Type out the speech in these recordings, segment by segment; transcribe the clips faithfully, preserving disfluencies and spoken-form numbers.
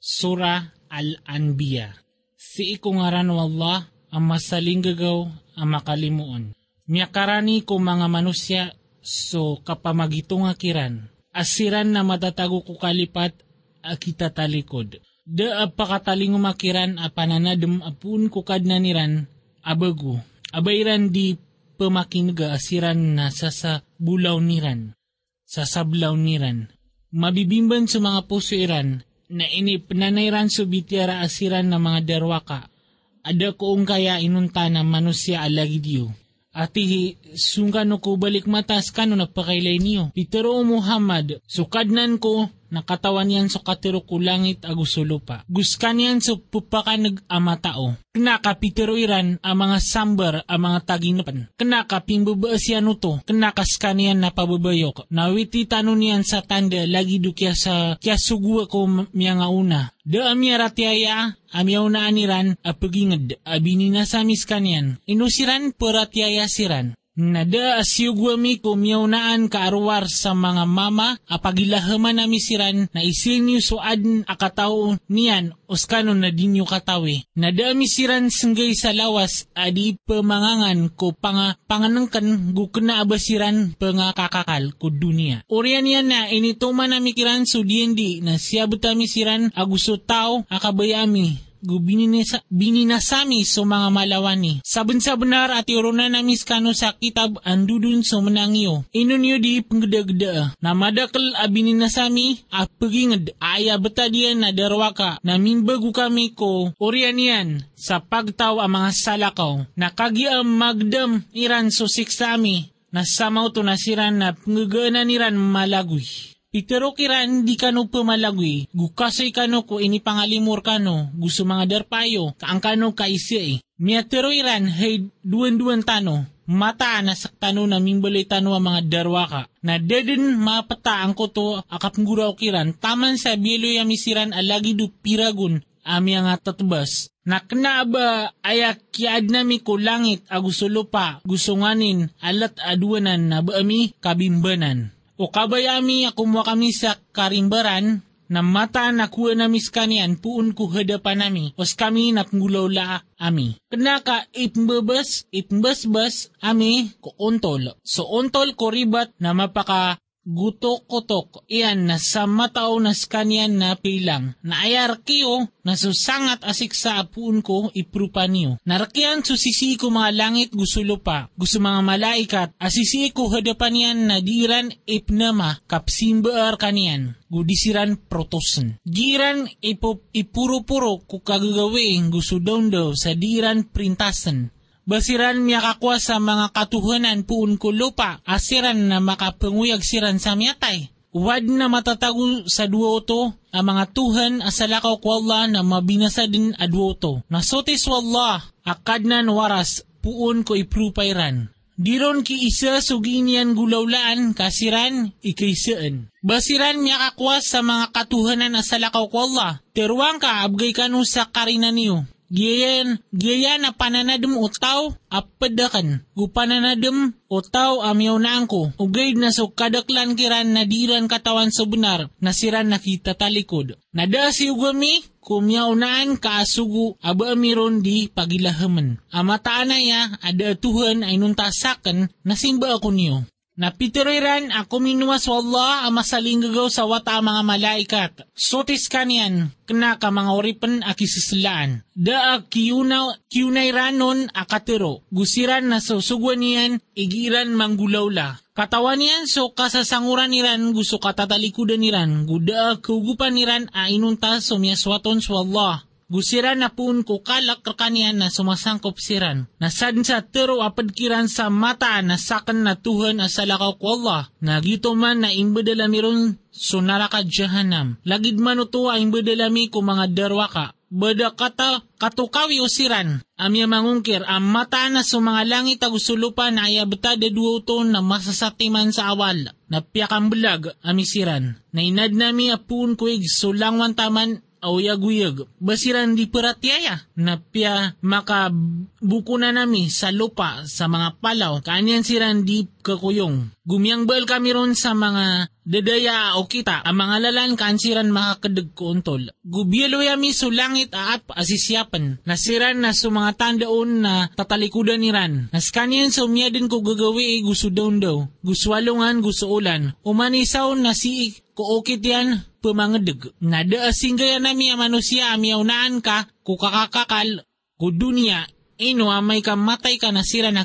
Surah Al-Anbiya. Si ikungaran wallah ang masaling gagaw ang makalimuon. Miyakarani ko mga manusya so kapamagitong akiran. Asiran na matatago ko kalipat akita talikod. Da apakataling umakiran apananadem apun kukadnaniran abago. Abayran di pemakinga asiran na sasa bulaw niran. Sasablaw niran. Mabibimban sa mga puso iran na inipnanairan subitiara asiran na mga darwaka. Ada koong kaya inunta na manusia alagi diyo. Ati sungkan ko balik matas kano napakailay niyo. Pitero Muhammad, sukadnan ko nakatawan yan so katero ko langit agusulupa. Guskan yan so pupakanag amatao. Kenaka pitero iran ang mga sambar ang mga taginapan. Kenaka pimbabaas yan uto. Kenaka skan yan napababayok. Nawiti tanun yan sa tanda lagi do kya sa kya sugwa ko miya nga una. Da amya ratiaya, amyaw na aniran, apagingad, abinina sa miskanyan. Inusiran, paratiaya siran. Nada asyugwami kumyawnaan kaarwar sa mga mama, apagilahaman na misiran, na isil niyo suad akatao niyan, uskano na din niyo katawi. Nada misiran senggay sa lawas, adi pamangangan ko panga, panganangkan gukna abasiran pangakakakal ko dunia. Orian yan na initoman na mikiran sudiendi na siya buta misiran aguso tao akabayami. Gubininasami so mga malawani. Sabun sa benar at ironan na miskano sa kitab andudun so menangyo. Inun yu di penggedegda. Namadakal abininasami at pagingad aya betadian na darwaka. Namimbagu kami ko orianian sa pagtaw ang mga salakaw. Nakagia magdam iran so siksami. Nasamaw to nasiran na penggegaanan iran malaguy. Pitero kiran di kano pumalagwi, gukasoy kano ko inipangalimur kano, gusto mga darpayo, kaang kano kaisi eh. Miyatero iran, hey, duwan-duwan tano, mata nasaktano na mimbalay tano ang mga darwaka. Na deden mapata ang koto akapnguraw kiran, taman sa bieloy amisiran alagi do piragun, amya nga tatbas. Nakna ba ayak kiad nami ko langit agusulupa, gusunganin, alat aduanan na baami kabimbanan. O kabayami akumwa kami sa karimbaran na mata na kuha na miskanian puun ko hadapan nami os kami napngulawla ami. Kenaka ipmbabas, ipmbasbas ami ko ontol. So ontol ko ribat na mapaka gutok-kotok iyan na sa matao na skanian na pilang. Na ayar kiyo na susangat asik sa apuun ko iprupa niyo. Narakian susisi ko mga langit gusulo pa. Gusto mga malaikat asisi ko hadapan yan na diran ipnama kapsimbaar kanian. Gudisiran protosen. Diran ipo, ipuro-puro kukagagawin gusto daun daw sa diran printasen. Basiran miya kakwa sa mga katuhanan puun ko lupa, asiran na makapanguyag siran sa miyatay. Wad na matatago sa duoto, ang mga tuhan asalakaw ko Allah na mabinasa din a duoto. Nasotis wallah, akadnan waras puun ko iprupairan. Diron ki isa suginian gulawlaan, kasiran ikaisaan. Basiran miya kakwa sa mga katuhanan asalakaw ko Allah, teruang ka abgay kanu sa karinan niyo. Giyan, giyan na pananadem o tao, apadakan. Gupananadem o tao amyaw na angko. Ugaid na so kadaklan kiran na diran katawan so benar, nasiran nakita talikod. Nada si ugami, kumyaunaan kaasugu, aba amiron di pagilahaman. Amataan na ya, ada Tuhan ay nuntasakan, nasimba ako niyo. Napitiroiran ako minuwas wallah ang masaling gagaw sa wata mga malaikat. Sotis kanyan, kena ka mga oripan akisislaan. Da kiyuna, kiyunairan nun akatero. Gusiran na susuguan niyan, igiran manggulawla. Katawan niyan so kasasanguran niran, gusto katatalikudan niran. Guda kugupan niran a inunta sumiaswaton swallah. Gusiran na pun ko kalak kanian na sumasangkop siran. Nasadn sa tero apad kiran sa mata na sakan na Tuhan asalakaw ko Allah. Nagito man na imbadalami ron sunaraka jahanam. Lagid man uto ay imbadalami ko mga darwaka. Bada kata katukawi usiran. Amya mangungkir ang mata na sumanga langit agusulupan na ayabta de duoton na masasatiman sa awal. Napiakang belag amisiran. Nainad nami apun kuig sulangwan taman auyag-uyag basiran di peratiaya na pia makabuko na nami sa lupa sa mga palaw kanyan siran di kakuyong. Gumiangbal kami ron sa mga dadaya o kita ang mga lalan kansiran makakadag ko untol. Gubialoyami sulangit aap asisyapan nasiran na sumanga tandaon na tatalikudan niran. Nas kanyan sumya din ko gagawi gusto daon daw. Guswalungan gusuulan. Umanisaw na si kuokit yan pumangedeg. Nadaasing gaya nami ang manusia amiyaunaan ka kukakakakal kudunia ino amay ka matay ka nasiran na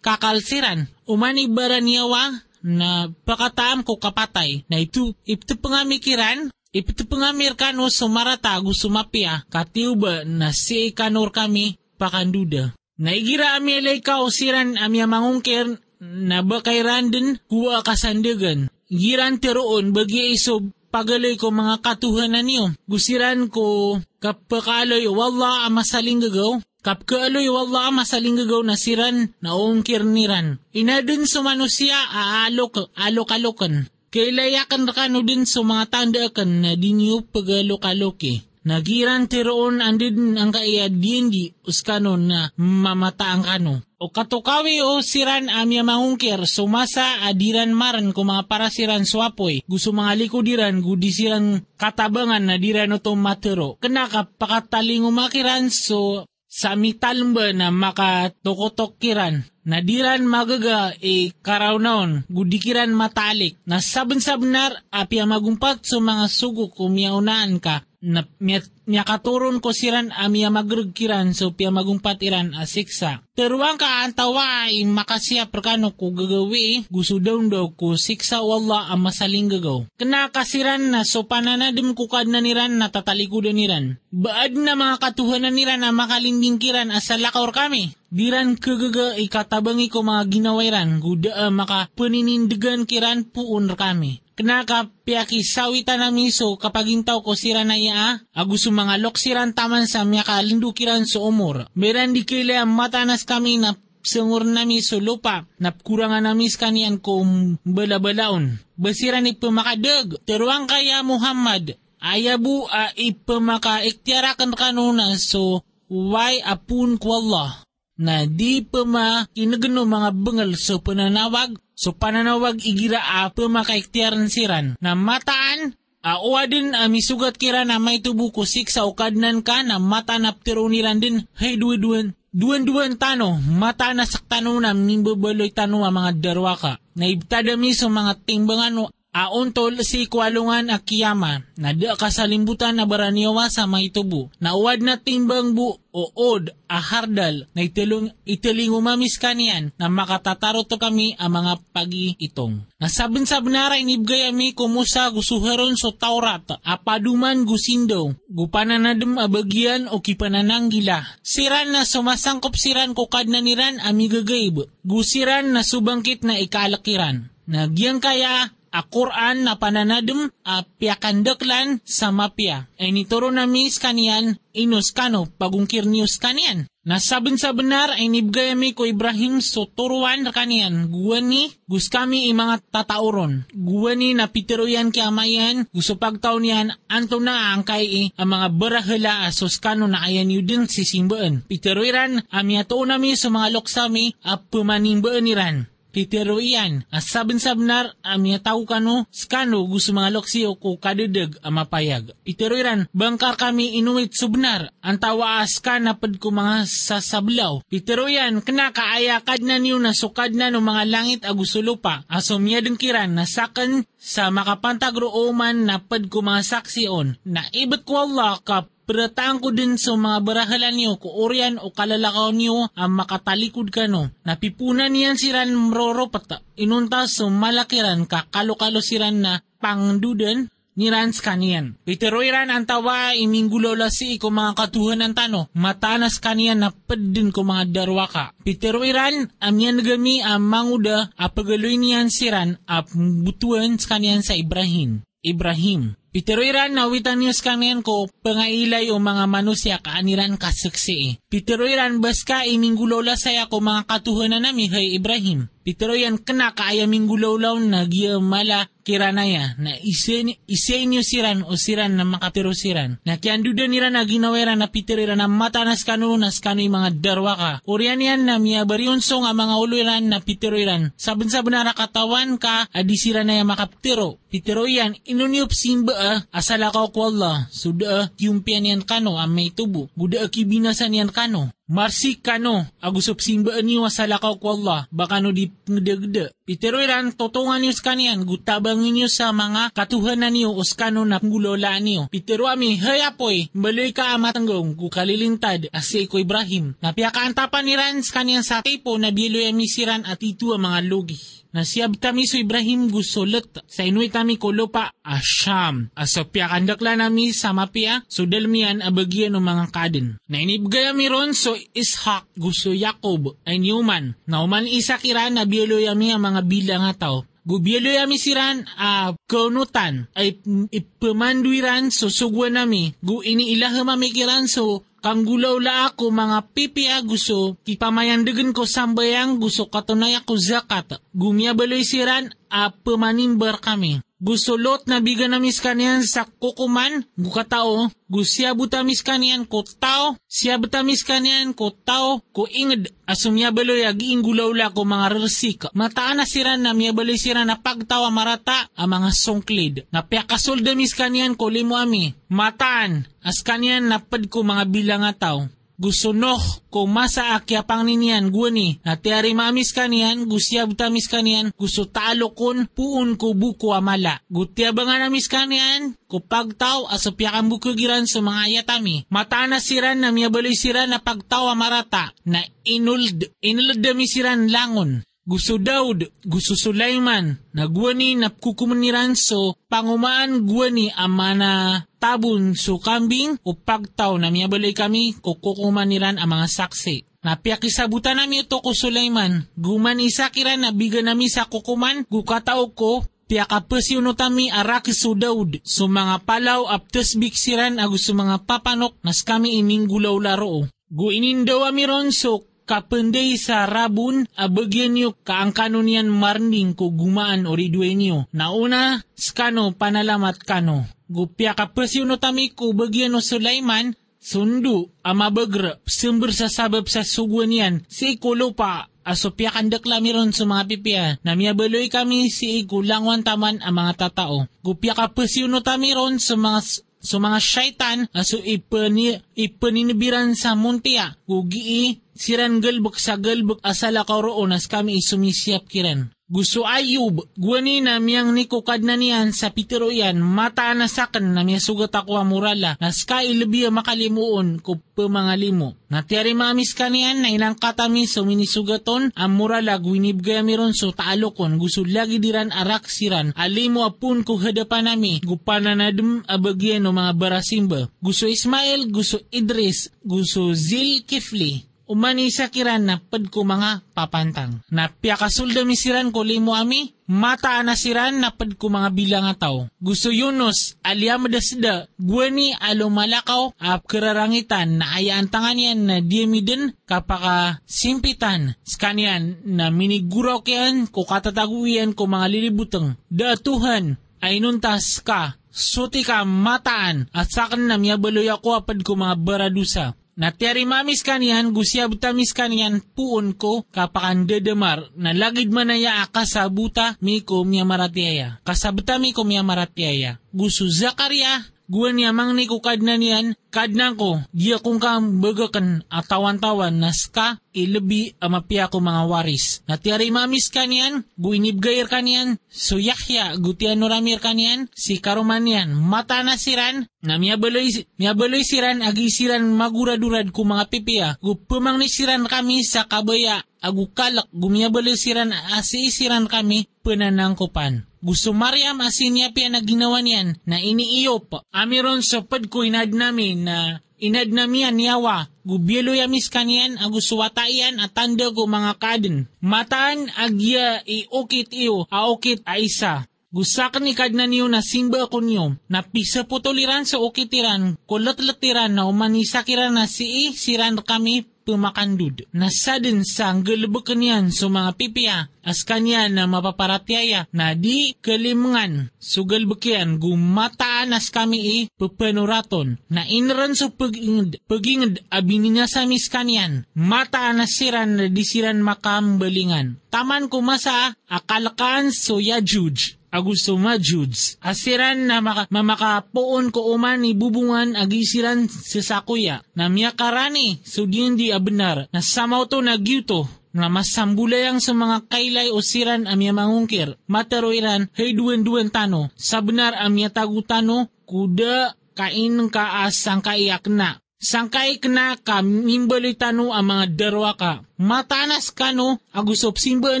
kakalsiran. Umanibaran yawa na pakataam ko kapatay. Na ito, ito pangamikiran, ito pangamirkan o sumarata gusumapia katiuba na si ikanor kami pakanduda. Naigira ami alay ka o siran ami amangungkir na bakairan din kuwa kasandagan. Giran teroon bagi isob pagaloy ko mga katuhanan niyo. Gusiran ko kapakaloy wala amasaling gagaw. Kapkaaloy wala masaling gagaw na siran na ungkir niran. Inadun sumanusia aalok alok-alokan. Kailayakan rakano din sumatandaakan na dinyo pagalok-aloki. Nagiran tiroon andin ang kaiyadiendi uskano na mamataang kano. O katokawi o siran amya mangungkir sumasa adiran maran kung mga parasiran swapoy. Gusto mga likudiran gudisiran katabangan na diran oto matero. Kenaka pakataling umakiran so sa mitalmba na makatokotokiran, nadiran magaga e karawnaon, gudikiran matalik, na sabun-sabunar apia magumpat sa mga sugok umiyaunaan ka, na miyakaturon ko siran amia magrugkiran so pia magumpat iran asiksa. Teruang ka antawa ay makasiya perkano ko gagawi, gusto daw daw ko siksa wala ang masaling gagaw. Kena kasiran na so pananadim kukad na niran na tatalikudan niran. Baad na mga katuhanan niran na makalinding kiran asalakaw kami. Diran kagaga ikatabangi ko mga ginawairan, guda maka paninindigan kiran puun kami. Kenaka piyaki sawitan na miso kapag intaw ko siran na iya, agus mga loksiran taman sa mga kalindukiran sa umur. Meran di kila matanas kami na sengur na miso lupa, na kurangan na mis kanian kong balabalaon. Basiran ipamakadag, teruang kaya Muhammad, ayabu a ipamaka-iktiarakan kanuna so way apun ko Allah. Na di pama kinagano mga bengal so pananawag, so pananawag igira a pama kaiktiaran siran. Na mataan, aoa din a misugat kira na may tubuko siksa o kadnan ka na mata na ptero nilan din. Hey duwan-duwan, duwan-duwan tano, mata na saktano na mimbabaloy tano ang mga darwaka. Na ibtadami so mga timbangan o aontol si kwalungan a kiyama. Na da kasalimbutan na baraniyawa sa may tubo. Na uwad na timbang bu o od a hardal na itilong, itiling umamis kanian na makatataro to kami ang mga pagi-itong. Nasabin-sabnara inibgay ami kumusa gusuheron so taurat apaduman gusindo gupananadem abagyan o kipananang gila. Siran na sumasangkop siran kukad na niran amigagayb. Gusiran na subangkit na ikalakiran. Nagyang kaya Al-Quran na pananadum a piyakandaklan sa mapya. E nituro na mis kanian, inos kano, pagungkir nius kanian. Nasabun sa benar, ay nibgayami ko Ibrahim so turuan kanian. Guwani, gus kami imangat tatauron. Guwani na piteroyan kiamayan, gusto pagtaon yan, anto na ang kay ang mga barahala asos kano na ayan yun din sisimbaan. Piteroyan, amiyatoon nami sa mga loksami, a pumanimbaan niran. Pitero iyan, asabin-sabnar amya tau kano, skano gusto mga loksiyo ko kadedeg amapayag. Pitero iyan, bangkar kami inuit subnar, antawa askan napad ko mga sasablaw. Pitero iyan, kena kaayakad na niyo na sukad na no mga langit agusulupa, asumya dengkiran nasakan sa makapantagro oman napad ko mga saksiyon. Na ibet ko Allah kap. Perataan ko din sa mga barahalan niyo, kuorian o kalalakaw niyo ang makatalikod ka no. Napipunan niyan siran mroropat, inuntas sa malakiran kakalokalo siran na pangdudan niran skanian. Piteroiran ang tawa iminggulola si iko mga katuhanan tano, matanas kanian na pedin ko mga darwaka. Piteroiran amyan gami ang manguda apagaloy niyan siran ap butuan skanian sa Ibrahim. Ibrahim. Pitero iran nawitan niya kamian ko pangailay o mga manusia kaaniran kasaksi. Pitero iran baska imingulawla saya ko mga katuhanan na mihay Ibrahim. Pitero yan kena kaaya mingulawlaw na giyamala kiranaya na isen, isenyo siran o siran na makapiro siran. Na kianduda nira na ginaweran na pitero iran na mata nas kanu nas kanu mga darwaka. Orian yan na miyabaryonso nga mga uluiran na pitero iran. Sabun-sabun na katawan ka adisiran na yung makaptiro. Pitero yan inuniup simba asala ka ko Allah, suda kiumpian yan kano ang may tubo, guda kibinasan yan kano. Marsi kano, agusop simbaan niyo asala ka ko Allah, baka no di ngedegde. Pitero iran, totongan niyo skanian, gutabangin niyo sa mga katuhanan niyo oskano na panggulolaan niyo. Pitero ami, hey apoy, baloy ka amatanggong, kukalilintad, asya ko Ibrahim. Napiakaantapan iran skanian sa tepo na bieloy amisiran at ito ang mga logi. Nasiyab tami so Ibrahim gusulat sa inuwi tami kolopa asyam. Asopya kandakla nami sama pia so dalmian abagyan o mga kadin. Na inibgaya miron so Ishak gusto Yakob ay niyuman. Na uman isakiran na bioloyami ang mga bilang ataw. Gubyelo yami siran a uh, kaunutan ay ipamanduiran so sugwan nami. Gu iniilaha mamikiran so kanggulaw la ako mga pipi aguso, kipamayandagan ko sambayang gusto katunay ako zakat. Gumiyabaloy siran a pamanimbar kami. Gusulot na bigan namis kanian sa kukuman, gukatao, gusyabutamis kanian ko tao, siyabutamis kanian ko tao, ko inged, asumyabaloy agiinggulaw la ko mga resik. Mataan na siran na miyabaloy siran na pagtawa marata ang mga songklid. Napiakasoldamis kanian ko limuami, mataan, as kanian napad ko mga bilang ataw. Gusunoh ko masa akya pangninian guwani na tiari mamis kanian gusyab tamis kanian gusto talokon puun ko buko amala gutiabangan amis kanian ko pagtaw asopyakan buko giran sa mga ayatami matana siran na miyabaloy siran na pagtaw amarata na inuld inuldami siran langon gusto Daud gusto Sulaiman na guwani na kukumaniran so pangumaan guwani amana tabun so kambing o pagtaw na miyabalay kami kukukuman niran ang mga saksi. Napiakisabutan nami ito ko Sulaiman, guman isakiran na bigan nami sa kukuman, gukatao ko, piakapasyon utami arakis so Daud, so mga palaw aptes biksiran agus so mga papanok nas kami ininggulaw laro. Guinindaw amiron so kapenday sa rabun, abagyan niyo kaangkano niyan marning ko gumaan oridwe niyo. Nauna, skano panalamat kano. Gupya kapasyo no tami ko bagyan no Sulaiman, sundu, amabagra, sumber sa sabab sa suguan niyan, si ikulupa. Asopya kandakla miron sa mga pipia, na miyabaloy kami si ikulangwan taman ang mga tatao. Gupya kapasyo no tami ron sa mga So mga syaitan aso ipeni, ipeninibiran sa muntia, gugi siran galbuk sa galbuk asala ka roon as kami isumisiap kiran. Gusto Ayub, guwani na miyang nikukad na niyan sa pitero yan, mataan na sakin na miya sugat ako amurala, nas ka ilabi makalimuon ko pamangalimu. Natiyari maamis ka niyan na ilang katami suminisugaton, amurala guinibgaya miron so taalokon, gusto lagi diran arak siran, alimu apun ko hadapan nami, gupananadum abagyan o mga barasimba. Gusto Ismail, gusto Idris, gusto Zilkifli. Umanisa kiran na pad ko mga papantang. Napiakasoldami siran ko limo ami, mataan na siran na pad ko mga bilang ataw. Gusto Yunus, aliamadasda, guwani alumalakaw, apkararangitan na ayaan tangan yan na diemiden kapaka simpitan. Skanian na miniguraw kian ko katataguyan ko mga lilibutang. Da Tuhan, ay nuntas ka, suti ka mataan at sakin na miyabaloy ako apad ko mga baradusa. Na tiyari mamis kanian, gusyab tamis kanian, puon ko, kapakan dedemar, na lagid manaya akasabuta, miko miya maratiaya. Kasabuta miko miya maratiaya. Gusu Zakaria, guwan niya mang niko kadna niyan, kadna ko, diya kong kang bagakan atawan-tawan, naska, ilabi amapia ko mga waris. Na tiyari mamis kanian, guinibgayer kanian, so Yahya, gutianoramir kanian, si Karomanian, mata nasiran, na miyabaloy, miyabaloy siran, agi siran magurad-urad ko mga pipia. Gupumang nisiran kami sa kabaya, agukalak, gumiyabaloy siran, asiisiran kami, pananangkopan. Gusto Mariam asinya pia na ginawa niyan, na iniiyop. Amiron sa pad ko inad namin na inad namian yawa. Gubyelo yamis kanian, aguswatayan, atanda ko mga kadin. Mataan agya iukit iyo, aukit aisa. Gusakan ni kadna niyo na simba kunyo, na pisa putuliran sa ukitiran, kulot-letiran na umanisakiran na sii siran kami pumakandud. Nasadin sa anggalubok niyan sa mga pipiya, as kanya na mapaparatyaya na di kalimangan. Sugalbukian gumataan as kami i pupanuraton, na inran sa pagingad, pagingad abininya sa miskanian, mataan as siran na disiran makambalingan. Taman kumasa akalakan so yajuj. Agusto majuds. Asiran na maka, mamakapoon ko uman ibubungan agisiran sa sakuya. Na miyakarani, so di abenar. Na samaw to nagyuto. Na masambulayang sa mga kailay o siran amya mangungkir. Mataroiran, hey duen-duen tano. Sa benar amya tagutano, kuda kain kaas sangkaiak na. Sangkai kena ka mimbalitano ang mga darwa ka. Matanas ka no, agusop simba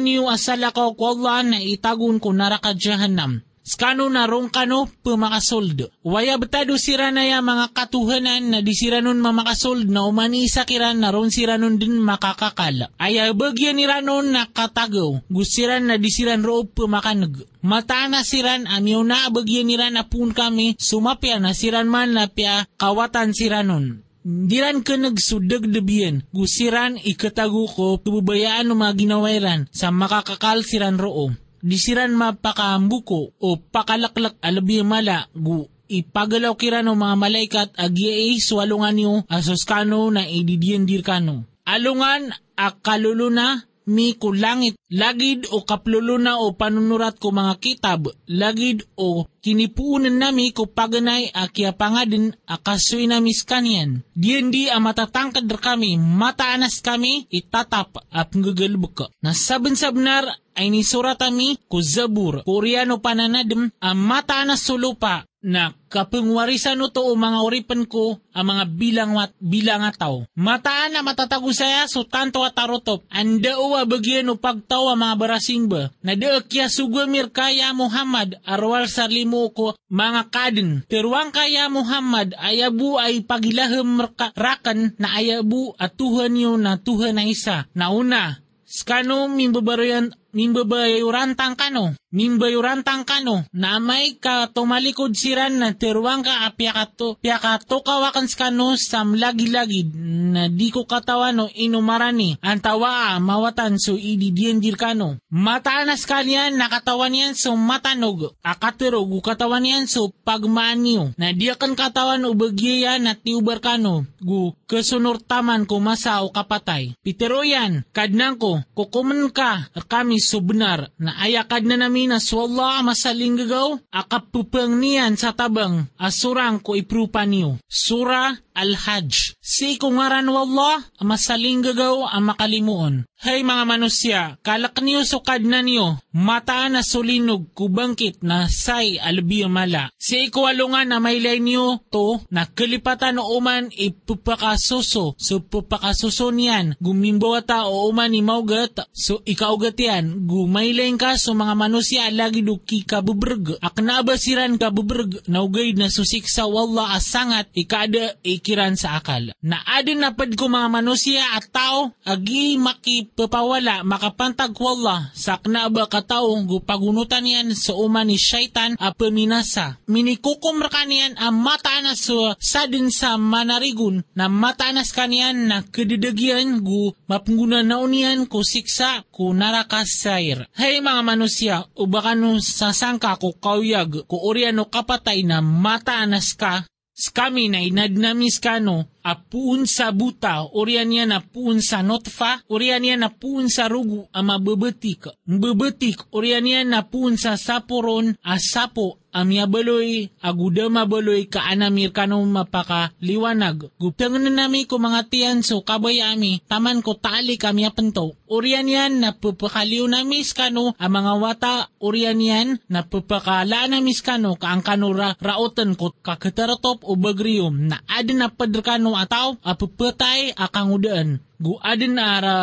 niyo asala ko ko Allah na itagun ko naraka jahannam. Skano narong ka no, pumakasold. Waya betado siranaya mga katuhanan na disiranon mamakasold na umani isakiran naron siranon din makakakal. Aya bagyan niranon na katagaw, gusiran na disiran roob pumakanag. Matanas siran amyo na bagyan niran apun kami, sumapya na siran man lapya kawatan siranon. Diran ka nagsudag debian, gusiran ikatago ko, tububayaan ng mga ginawairan, sa makakakal siran roo. Disiran mapakaambuko o pakalaklak alabi mala, gu ipagalaw kiran ng mga malaikat, agiay swalungan niyo, asoskano na ididiendirkano. Alungan, akaluluna, mi kulangit, lagid o kapluluna o panunurat ko mga kitab, lagid o kinipuunan nami ko paganay akia pangadin akasuin namis kanyan. Diyendi ang matatangkad kami, mataanas kami, itatap at ngagalbuk. Nasabensabnar ay nisoratami ko zabur, koreano pananadem, ang mataanas sulupa na kapangwarisan o to o mga oripan ko ang mga bilang wat, bilang ataw. Mataan na matatagusaya so tanto at arotop, anda o abagyan o pagtaw ang mga barasingba, na daakya sugamir kaya Muhammad arwal sarlimu ko mga kaden. Teruang kaya Muhammad ayabu ay pagilahem rakan na ayabu at Tuhan niyo na Tuhan na isa. Nauna, skano mimbabaroyan mimbabayuran tangkano, mimbayuran tangkano, na may katumalikod siran na teruang ka apyakato, apyakato kawakan skano sam lagi-lagid na di ko katawano inumarani, antawa mawatan so ididiendir kano. Mataanas kanyan na katawan yan so matanog, akatero gu katawan yan so pagmaaniyo, na di akan katawan o bagyayan na tiubar kano, gu kasunurtaman ko masa o kapatay. Pitero yan, kadnang ko, kukuman ka, kami so benar, na ayakad na namin as wala masaling gagaw, akapupang niyan sa tabang, asurang ko iprupa niyo. Surah Al-Hajj. Si kungaran wala, masaling gagaw ang makalimuon. Hay mga manusia, kalak niyo sukad na niyo, mataan na sulinog kubangkit na say alabiyamala. Si ikuwalungan na mailay niyo to, na kalipatan o uman ipupakasuso, so pupakasuso niyan, gumimbawata o uman imaugat, so ikaugat yan, gumailay ka so mga manusia lagi duki kabuberg, aknabasiran kabuberg, naugay na susiksa wala asangat, ikada ikiran sa akal. Na adin napad ko mga manusia at tao, agi maki papawala makapantag wala sa knaba kataong gupagunutan yan sa uman ni syaitan a paminasa. Minikukumra kanian ang mataanas sa sadin sa manarigun na mataanas kanian na kadidagyan gu mapunggunan na unian ko siksa ko narakasair. Hey mga manusia, ubakano sasangka ko kauyag ko oriano kapatay na mataanas ka skami na inadnamis kano apuun sa buta, orian yan apuun sa notfa, orian yan apuun sa rugu ama bebetik. Bebetik, orian yan apuun sa saporon, asapo, amyabaloy, agudamabaloy, kaanamir kanong mapakaliwanag. Guptang na nami ko mga tiyan so kabayami, taman ko taali kami apento. Orian yan napapakaliw namis kano, ang mga wata, orian yan napapakalaan namis kano, kaang kanura raotan ko kakataratop o bagriyom, na adin na paderkano ataw apapatay akang udaan. Gu adin na ara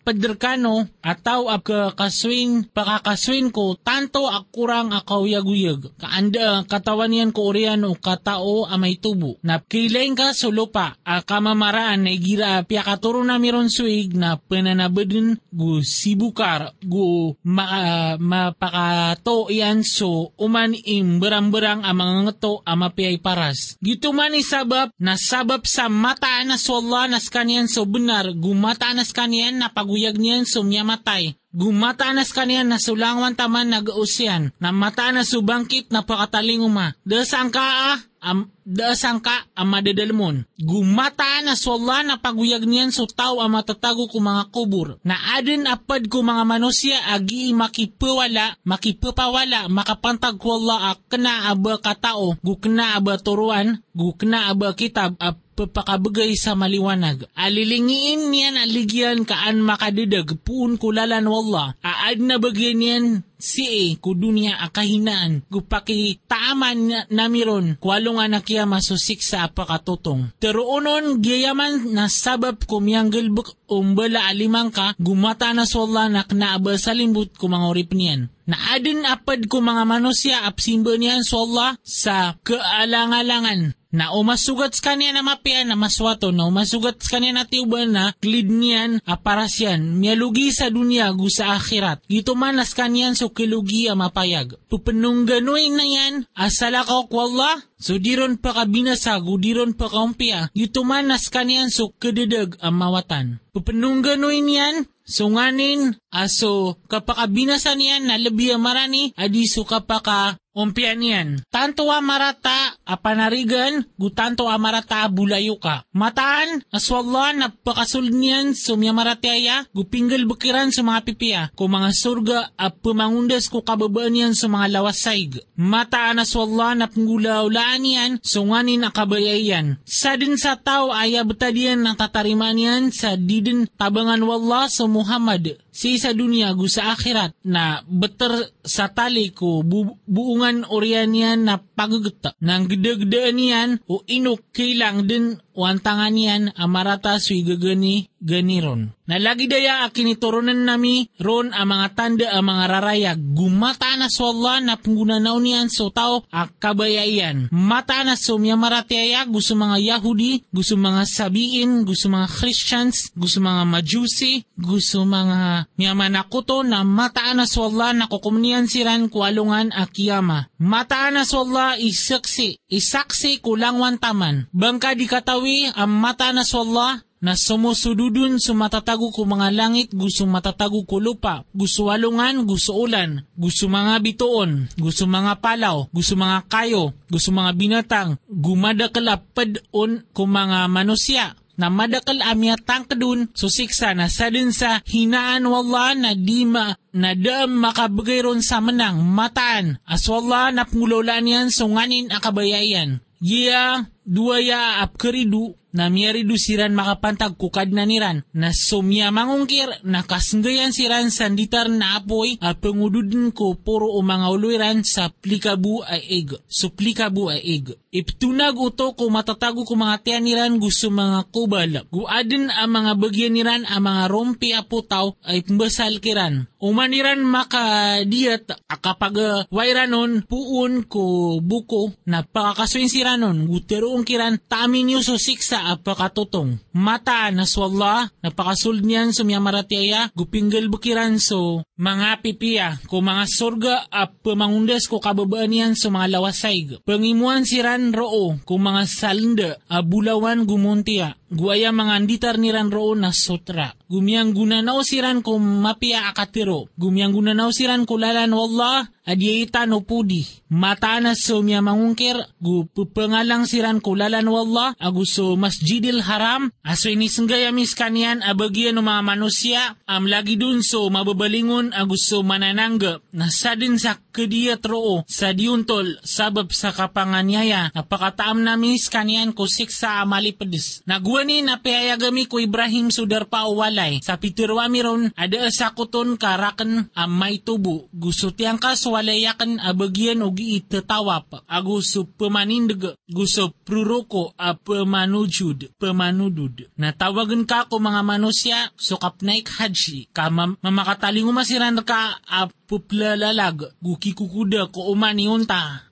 paderkano ataw ak kaswing pakakaswing ko tanto ak kurang akawiyaguyag. Kaanda katawanian ko orian o katao amay tubo. Napkilain ka sulupa a kamamaraan na igira piya katuro na miron suig na pananabadin gu sibukar gu ma, uh, mapakato iyan so uman im berang-berang amang ngeto ama piyay paras. Gitu man isabab na sabab sa mata na swalla nas kanian so benar gumataanas kanian na paguyag niyan sumyamatay. Gumataanas kanian na sulangwan taman nag-usyan. Na mataanas subangkit na pakataling uma. Dasang ka am dasang ka amadadalmon. Gumataanas wala na paguyag niyan so tao amatatago ko mga kubur. Na adin apad ko mga manusia agi makipawala, makipapawala, makapantag wala akna aba katao. Gukna aba turuan, gukna aba kitab ap pagpakabagay sa maliwanag. Alilingiin niyan aligyan kaan makadidag puun kulalan wallah. Aad na bagyan niyan si e kudunya akahinaan. Gupaki taaman namiron kualungan na kiya masusik sa apakatotong. Teruunon giyaman na sabab kumiyanggal umbala alimang ka gumata na swalla na knaabal sa limbut kumangorip niyan. Na adin apad ko mga manusia apsimba niyan swalla sa kaalangalangan. Na umasugat kaniya na mapian na maswato, na umasugat kaniya na tiuban na klid niyan aparasyan, mialugi sa dunia gu sa akhirat. Ito man as kaniyan so kilugi amapayag. Tupenung ganuin na yan, asala ko kwallah, so diron pa kabinasa, gu diron pa kaumpia. Ito man as kaniyan so kededag amawatan. Tupenung ganuin yan, sunganin, aso kapakabinasan yan na lebih amarani, adi so kapaka umpian yan. Tanto amarata apanarigan, gutanto amarata bulayuka. Mataan, aswallah na pakasul niyan sumyamarataya, gupinggal bekiran sa mga pipiya. Kung mga surga at pumangundas ko kababaan yan sa mga lawasaig. Mataan aswallah na panggulaulaan yan, sunganin akabayayan. Sa din sa tao aya betadian na tatariman yan sa didin tabangan wallah sa Muhammad. Si sa dunia gu sa akhirat na beter sa tali ko bu- buungan orian yan na pagagta nang gedegdaan yan o inok kailang din o antangan yan amarata sui gagani ganiron. Na lagi daya akin iturunan nami ron ang mga tanda ang mga rarayag gumataan na swalla na pungguna naon yan so tao akabayayan. Mataan na sumyamarataya gusto mga Yahudi, gusto mga Sabiin, gusto mga Christians, gusto mga Majusi, gusto mga miyaman ako to na mataan na swalla na kukumnian siran kualungan akiyama. Mataan na swalla isaksi, isaksi kulangwan taman. Bangka dikatawi ang mataan na swalla na sumusududun sumatatago ko mga langit, gusto matatago ko lupa, gusto walungan, gusto ulan, gusto mga bitoon, gusto mga palaw, gusto mga kayo, gusto mga binatang, gumadakalappad on ko mga manusia. Na madakal amyatang kadun, susiksa na sa din sa hinaan wala na di ma, na daam makabagay ron sa menang, mataan, as wala na pangulaulaan yan, sunganin akabayayan. Iya, dua ya apkeridu, na miyaridu siran makapantag kukad na niran, na sumya mangungkir, na kasenggayan siran sanditar na apoy, at pengududin ko puro umangauliran sa plikabu ay eg, so plikabu ay eg. Iptunag uto ko matatago ko mga tianiran gusto mga kubal, guadin ang mga bagyaniran ang mga rompi aputaw ay pembasal kiran. Umaniran makadiat, akapag wairanon, puun ko buko, na pakakaswin siranon, gutero ungkiran tamin yu susiksa apakatotong. Mata na swalla, napakasul niyan sumyamaratiyaya, gupinggal bukiran so mga pipiya, ko mga surga ap mangundas ko kababaan yan so mga lawasaig. Pangimuan siran roo, ko mga salenda, abulawan gumuntia. Guaya mga anditar niran roo na sutra. Gumiyang gunanaw siran ko mapiya akatiro. Gumiyang gunanaw siran ko lalan wallah, adiyaitan o pudi. Mataan na sumya mangungkir, gupupangalang siran ko lalan wallah, aguso masjidil haram, aso inisenggayamis kanian abagyan ng mga manusia, am lagi dun so mababalingon aguso mananangga, nasadin sa kediyat roo, sa diuntol, sabab sa kapanganyaya, napakataam namis kanian ko siksa amali pedes. Nagwa Koni na payagami ko Ibrahim sudar paawalay. Sa piturwami ron, ada asakuton karaken amay tubo. Gusto tiyang kaswalayakan abagyan o giitatawap. Aguso pamanindag, gusto pruroko a pamanujud, pamanudud. Natawagan ka ko mga manusia, sukap naik haji. Kama mamakataling umasiran ka a puplalalag, gukikukuda ko umani unta.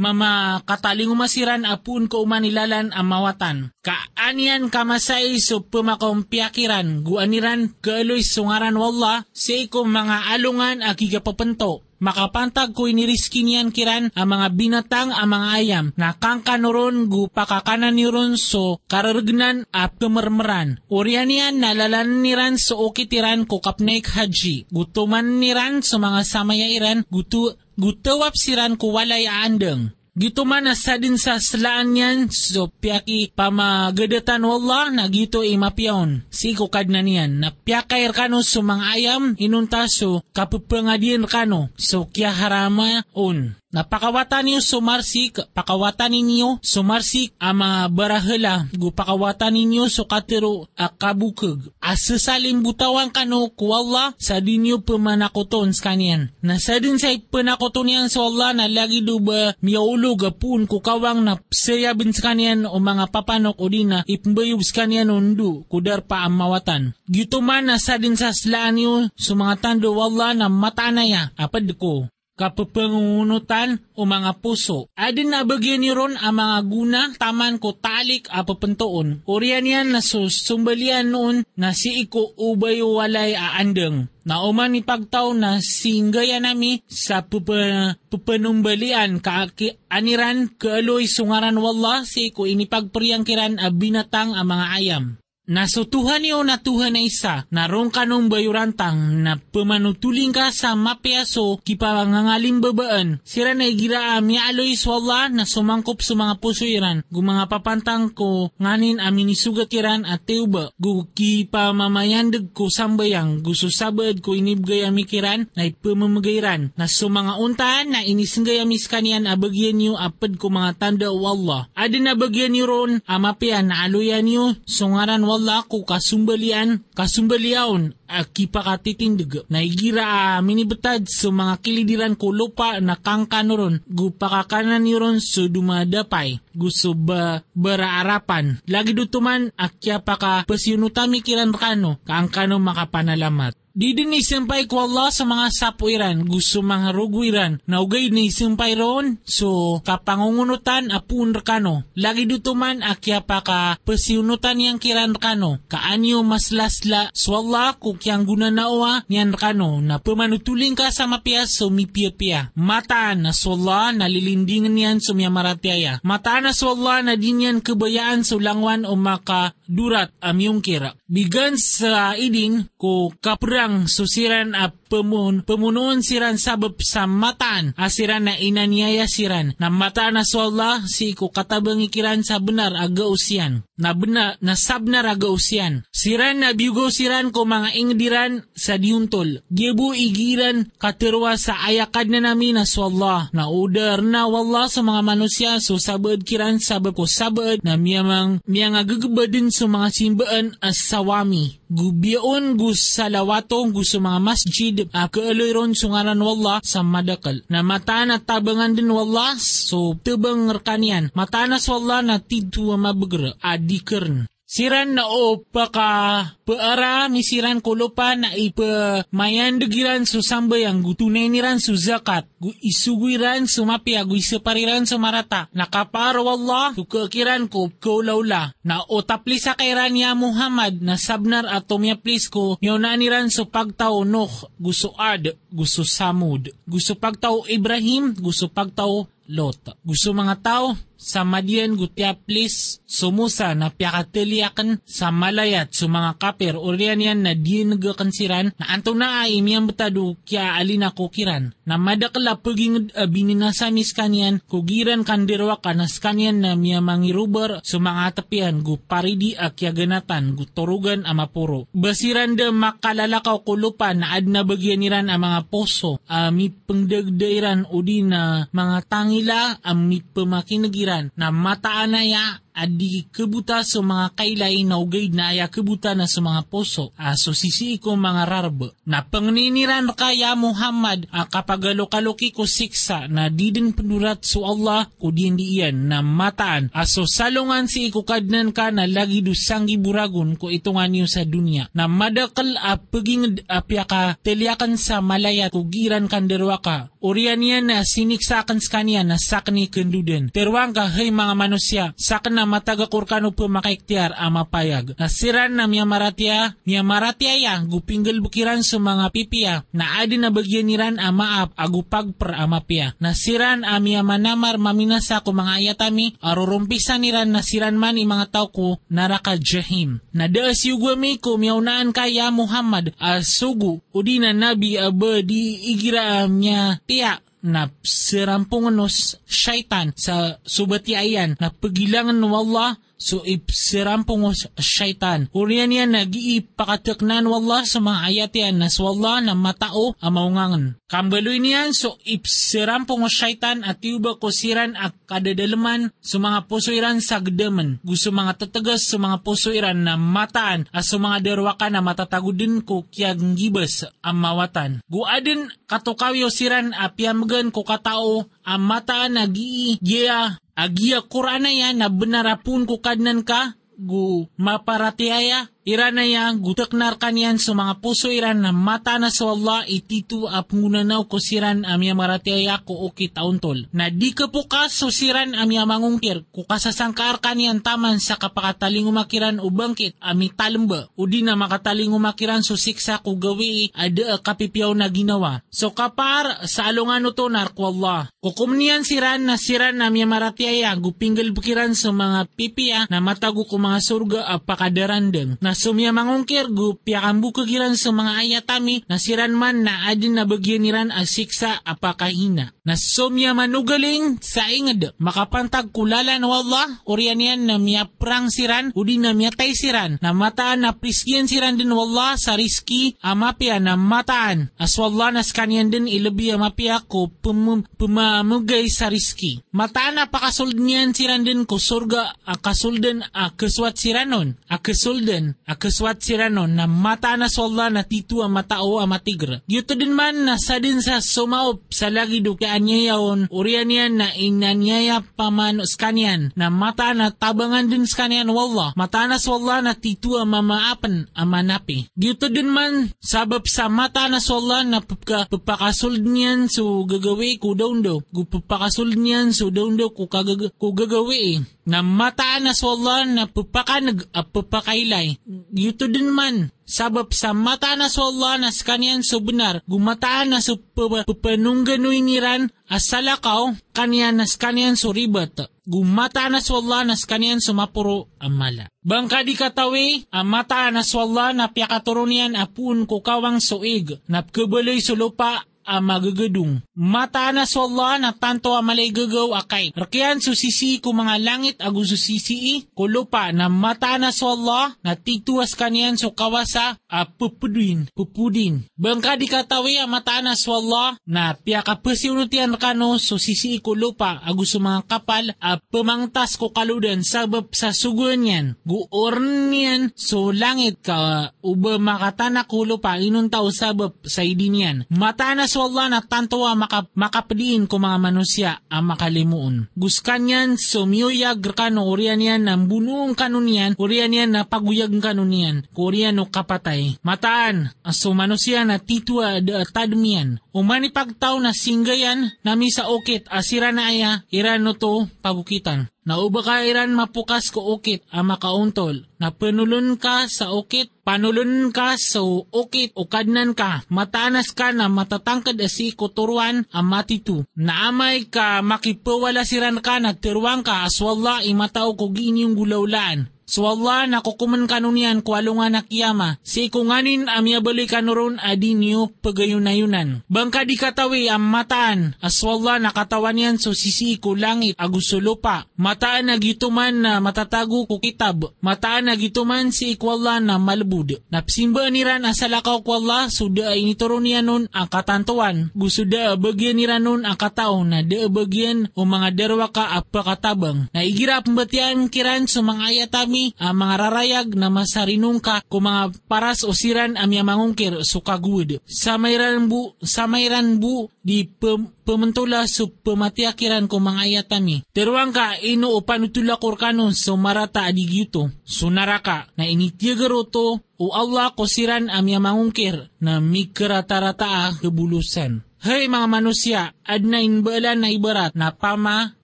Mamakataling umasiran apun ko umanilalan amawatan. Kaanian kamasay so pumakompiakiran, guaniran kaaloy sungaran wallah, sa ikom mga alungan akiga papento. Makapantag ko iniriskin yan kiran ang mga binatang ang mga ayam. Nakangkanuron gu pakakanan niron so kararagnan at tumermeran. Urian yan nalalan niran so okitiran kukapnaik haji. Gutuman niran so mga samayairan gutu gutawap siran kuwalay aandeng. Gito man asa din sa slaan yan, so piyaki pamagadatan wallah na gito ay mapiyon. Si kukad na niyan, na piyakair kano so mga ayam, inunta so kapupangadian kano, so kya harama on. Napakawatan niyo sumarsik, pakawatan niyo sumarsik ama barahela, gupakawatan niyo sukatero akabukag. Asasalim butawan kano kuwala sa dinyo pamanakoton sa kanyan. Nasa din sa panakoton yan sa Allah na lagi duba miyaulog apun kukawang na sayabin sa kanyan o mga papanok o din na ipmbayub sa kanyan undu kudar pa amawatan. Gito man nasa din sa slaan niyo sumangatando wala na matanaya apad ko. Kapapangunutan o mga puso. Adin na bagyan niron ang mga guna, taman ko talik a papantoon. Orian yan na susumbalian noon na si iko ubay walay aandeng. Nauman ni pagtaw na singgaya nami sa pupa, pupanumbalian kaaki aniran kaaloy sungaran wallah si iko inipagpriyangkiran a binatang ang mga ayam. Nasutuhan niyo na Tuhan na isa, narong kanong bayurantang na pumanutuling ka sa mapiaso kipangangalim babaan. Sira na igiraam ya aloy swalla na sumangkop sa mga pusuiran. Gumanga papantang ko nganin amin isugatiran at teuba. Gukipamamayandag ko sambayang gususabad ko inibgayamikiran na ipamamagayran. Na sumanga untaan na inisinggayamis kanian abagyan niyo apad ko mga tanda wallah. Adin abagyan niyo ron amapian na aluyan niyo sungaran wallah. Wala ko kasumbalian, kasumbaliaon, akipakatitindig. Naigira minibetad sa mga kilidiran ko lupa na kangkanuron, gupakakanan niron sa dumadapay, gusto ba baraarapan. Lagi dutuman, akya paka pasyunutami kiran kano, kangkano makapanalamat. Didin isimpay ko Allah sa mga sapuiran, gusto mga ruguiran, naugay na isimpay roon, so kapangungunutan apun rekano. Lagi dutuman akya paka pasiunutan yang kiran rekano, kaanyo mas lasla, swalla kukyang guna nawa niyan rekano, na pamanutuling ka sa mapias so mipia-pia. Mataan na swalla na lilindingan niyan so miyamaratiyaya. Mataan na swalla na din yan kebayaan so langwan o maka durat amyong kira. Bigan sa idin ko kaprang susiran at pemun, pemunuan siran sabab sa mataan asiran na inanyaya siran na mataan na swalla si ko katabang ikiran sa benar aga usian na benar na sabnar aga usian siran na biugo siran ko mga ingdiran sa diuntol gebu igiran katerwa sa ayakad na nami na swalla na udar na wallah sa mga manusia so sabad kiran sabab ko sabad na miyamang miyang agagabadin sa mga simbaan as sawami gubion gus salawato gusto mga masjid uh, kaaloy ron sungaran wallah sa madakal na mataan at tabangan din wallah so tebang rekanian mataan as wallah na tidwa mabagra adikern siran na o paka paara misiran kolopa na ipa mayan degiran susambayang gutunay niran suzakat gu isuguiran sumapia gu isepariran sumarata nakapar wallah tukakiran ko kaulawla na o taplisa kairan ya Muhammad na sabnar atomya plis ko yonaniran so pagtao Nuh gusto Ad gusto Samud gusto pagtao Ibrahim gusto pagtao Lot. Gusto mga tao, sa Madian gutya please, sumusa na piyakateliakan sa malayat sa mga kapir. Orian yan na dinagakan siran na antong na ay miyang betado kya alina kukiran. Na madakla paging uh, bininasamis kanyan, kugiran kandirwa ka nas kanyan na miyang mangirubar sa mga tepian guparidi akyaganatan gutorugan amapuro. Basiranda makalalakaw kulupan na adna bagianiran ang mga poso. Uh, mi pengdagdairan o di na mga tangi ila ang mipamakinegiran na mataanaya adi kebuta sa mga kailay naugaid na aya kebuta na sa mga poso, aso sisi ko mga rarbe. Na pangniniran kaya Muhammad, akapagalo-kaloki ko siksa na didin pendurat su Allah, kudin diyan na mataan, aso salungan si ikukadnan ka na lagi dusanggi buragun ko itungan niyo sa dunya. Na madakal apaging apya ka, teliakan sa malaya kugiran kanderwa ka, orian yan na siniksakan skanya na sakni kenduden. Terwang ka hay mga manusia, sakna matagakurkano po makaiktiar ama payag. Nasiran na miya maratia, miya maratia yang gupinggel bukiran sa mga pipiya, na adi na bagyaniran ama ap, agupag per ama piya. Nasiran amia manamar maminasa ko mga ayatami, arurumpisan niran nasiran man i mga tao ko, naraka jahim. Nadaas yugwami ko miyaunaan kaya Muhammad, asugu, udina nabi abadi igira amia tiya, na sirampunganos syaitan sa subatiayan na pagilangan wallah so ipsirampunganos syaitan urian yan nagiipakateknan wallah sa mga ayatian nas wallah na matao amaungangan kambaluin yan so ipsirampunganos syaitan at iuba kosiran at kadadalaman sa mga posoiran sa gdaman gusto mga tatagas sa mga posoiran na mataan as sa mga derwakan na matatagudin ko kiyang gibas amawatan guadin katukawyo siran apiamgan ko katao amataan nagiiya agia Qur'ana ya na benarapun kukadnan ka, gu maparatiaya, irana ya guteknarkan yan sa mga puso iran na mata na sa Allah ititu apungunanaw kusiran amya maratiaya ko oki tauntol. Na di kepukas susiran amya mangungkir, kukasasangkaarkan yan taman sa kapakataling umakiran o bangkit ami talemba, udi na makataling umakiran susiksa ko gawi ada kapipiyaw na ginawa. So kapar sa alungan ito narkwallah. Kukumnian siran na siran na miyamaratiyaya gupinggil bukiran sa mga pipiya na matago ko mga surga apakadarandeng. Na sumiyamangungkir gupiakang bukagiran sa mga ayatami na siran man na adin na bagyaniran asiksa apakahina. Na sumiyamanugaling sa ingad makapantag kulalan wallah orian yan na miyaprang siran udi na miyatay siran na mataan na prisgian siran din wallah sa riski amapia na mataan as wallah na skanyan din ilabi amapia ko pum, puma mugay sa riski. Mataan na pakasulden yan siran din ko surga akasulden akaswat siranon. Akasulden akaswat siranon na mataan na swalla na titu ang matao ang matigra. Dito din man nasa din sa sumaop sa lagi do kaanyayaon urian yan na inanyaya pamanos kanyan na mataan na tabangan din skanyan wallah. Mataan na swalla na titu ang mamaapan ang manapi. Dito din man sabab sa mataan na swalla na papakasulden yan so gagawi ko daundo gupapakasul niyan so daundo ko kagag ko gagawi na mataan na swalla na papakanag at papakailay dito din man sabab sa mataan na swalla na skanyan so benar gumataan na so papanungganuy niran asalakaw kanyan na skanyan so ribat gumataan na swalla na skanyan so mapuro amala bangka di katawi amataan na swalla na piyakaturonian apun ko kawang soig na kebeloy so lupa a magagedung. Mata na sa Allah na tanto a malay gagaw akay. Rakian susisi ko mga langit agu susisi ko lupa na mata na sa Allah na tituas kanyan so kawasa a pupuduin, pupudin. Bangka dikatawi a mata na sa Allah na piyaka pasiunutian kano susisi ko lupa agu sumang kapal a pemangtas ko kaludan sabab sa sugun yan. Guorn yan so langit ka uba makatana ko lupa inuntaw sabab sa idin yan. Mata na sa wallah na tantoa makap- makapadiin ko mga manusia ang makalimuon. Guskan yan, sumiyuyag kano, orian yan ng bunuong kanunian, orian yan na paguyag kanunian, orian o kapatay. Mataan, so manusia na titua da tadmian. Umanipagtaw na singgayan, nami sa okit, asira na aya, irano to pabukitan. Nauba ka iran mapukas ko okit ang makauntol. Napanulun ka sa okit, panulun ka sa okit o kadnan ka. Mataanas ka na matatangkad asi kuturuan ang matitu. Naamay ka makipawala siran ka na tiruan ka aswallah imatao ko gininyong gulaulaan. Swalla na kukuman kanunian kualungan na kiyama. Si kunganin amyabali kanuron adi niyo pagayunayunan. Bangka di katawi ang mataan. Aswalla na katawan yan so sisi ko langit agusulupa. Mataan na gituman na matatago ko kitab. Mataan na gituman si ikwalla na malbud. Napsimba niran asalakaw kwalla so daay nitoron yan nun ang katantuan. Gusto da bagyan niran nun ang katao na da bagyan o mga derwa ka apakatabang. Naigirap mbatian kiran sa mga ayatami ang mga rarayag na masarinong ka kung mga paras o siran ang mga mangungkir so kagud. Sa mayran bu, sa mayran bu, di pem, pemantula so pematiakiran kung mga ayatami. Teruang ka ino o panutula korkanon so marata adigito. So naraka na initiagaroto o Allah ko siran ang mga mangungkir na mikrata-rata kebulusan. Hey mga manusia, adnain balan na ibarat na pama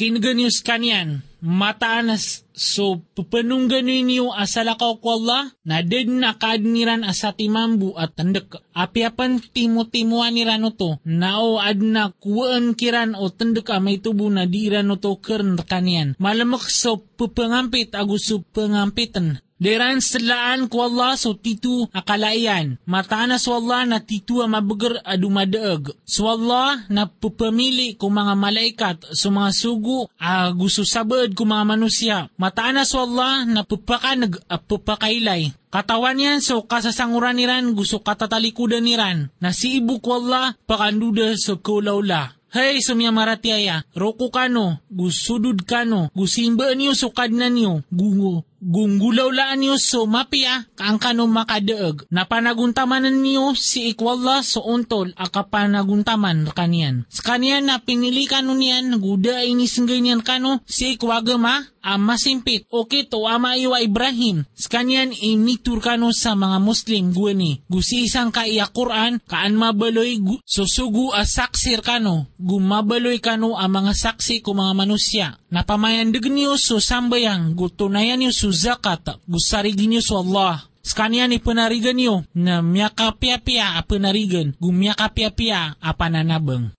kinaganyos kanyan. Mataanas so pupanunggan ninyo asalakaw ko Allah na ded na kaadniran asati mambu at tendek. Apiapan timu-timuan niran oto na o adna kuwaan kiran o tendek amay tubo na diiran oto kern kanian. Malamak so pupangampit agus so pangampitan. Deran selaan ko Allah so titu akalaian. Mataanas so Allah na titu amabeger adumadaeg. So Allah na pupamili ko mga malaikat so mga sugu agus so sabad ko mga manusia. Mataanas so Allah na pupakanag at pupakailay. Katawan yan so kasasanguran niran gusto katatalikudan niran. Na si ibu ko Allah pakanduda so kaulaula. Hey, sumya maratiaya, roko kano, gusudud kano, gusimba niyo so kadna niyo, gungo, gunggulawlaan niyo so mapia, kaang kano makadeeg, napanaguntamanan niyo si ikwalla so ontol, akapanaguntaman kanian. Skanian na pinili kano niyan, guda inisinggay kano, si ikwagama, ama simpit, o kito ama iwa Ibrahim. Skanian imitur kano sa mga Muslim guwani, gusi isang kaiya Quran, kaan mabaloy gu, susugu asaksir kano. Gumabaloy kano ang mga saksi kung mga manusia. Napamayandag niyo so sambayang, gutunayan niyo so zakat, gusarigin niyo so Allah. Skanian ipanarigan niyo na miyakapia-pia apanarigan, gumiyakapia-pia apananabang.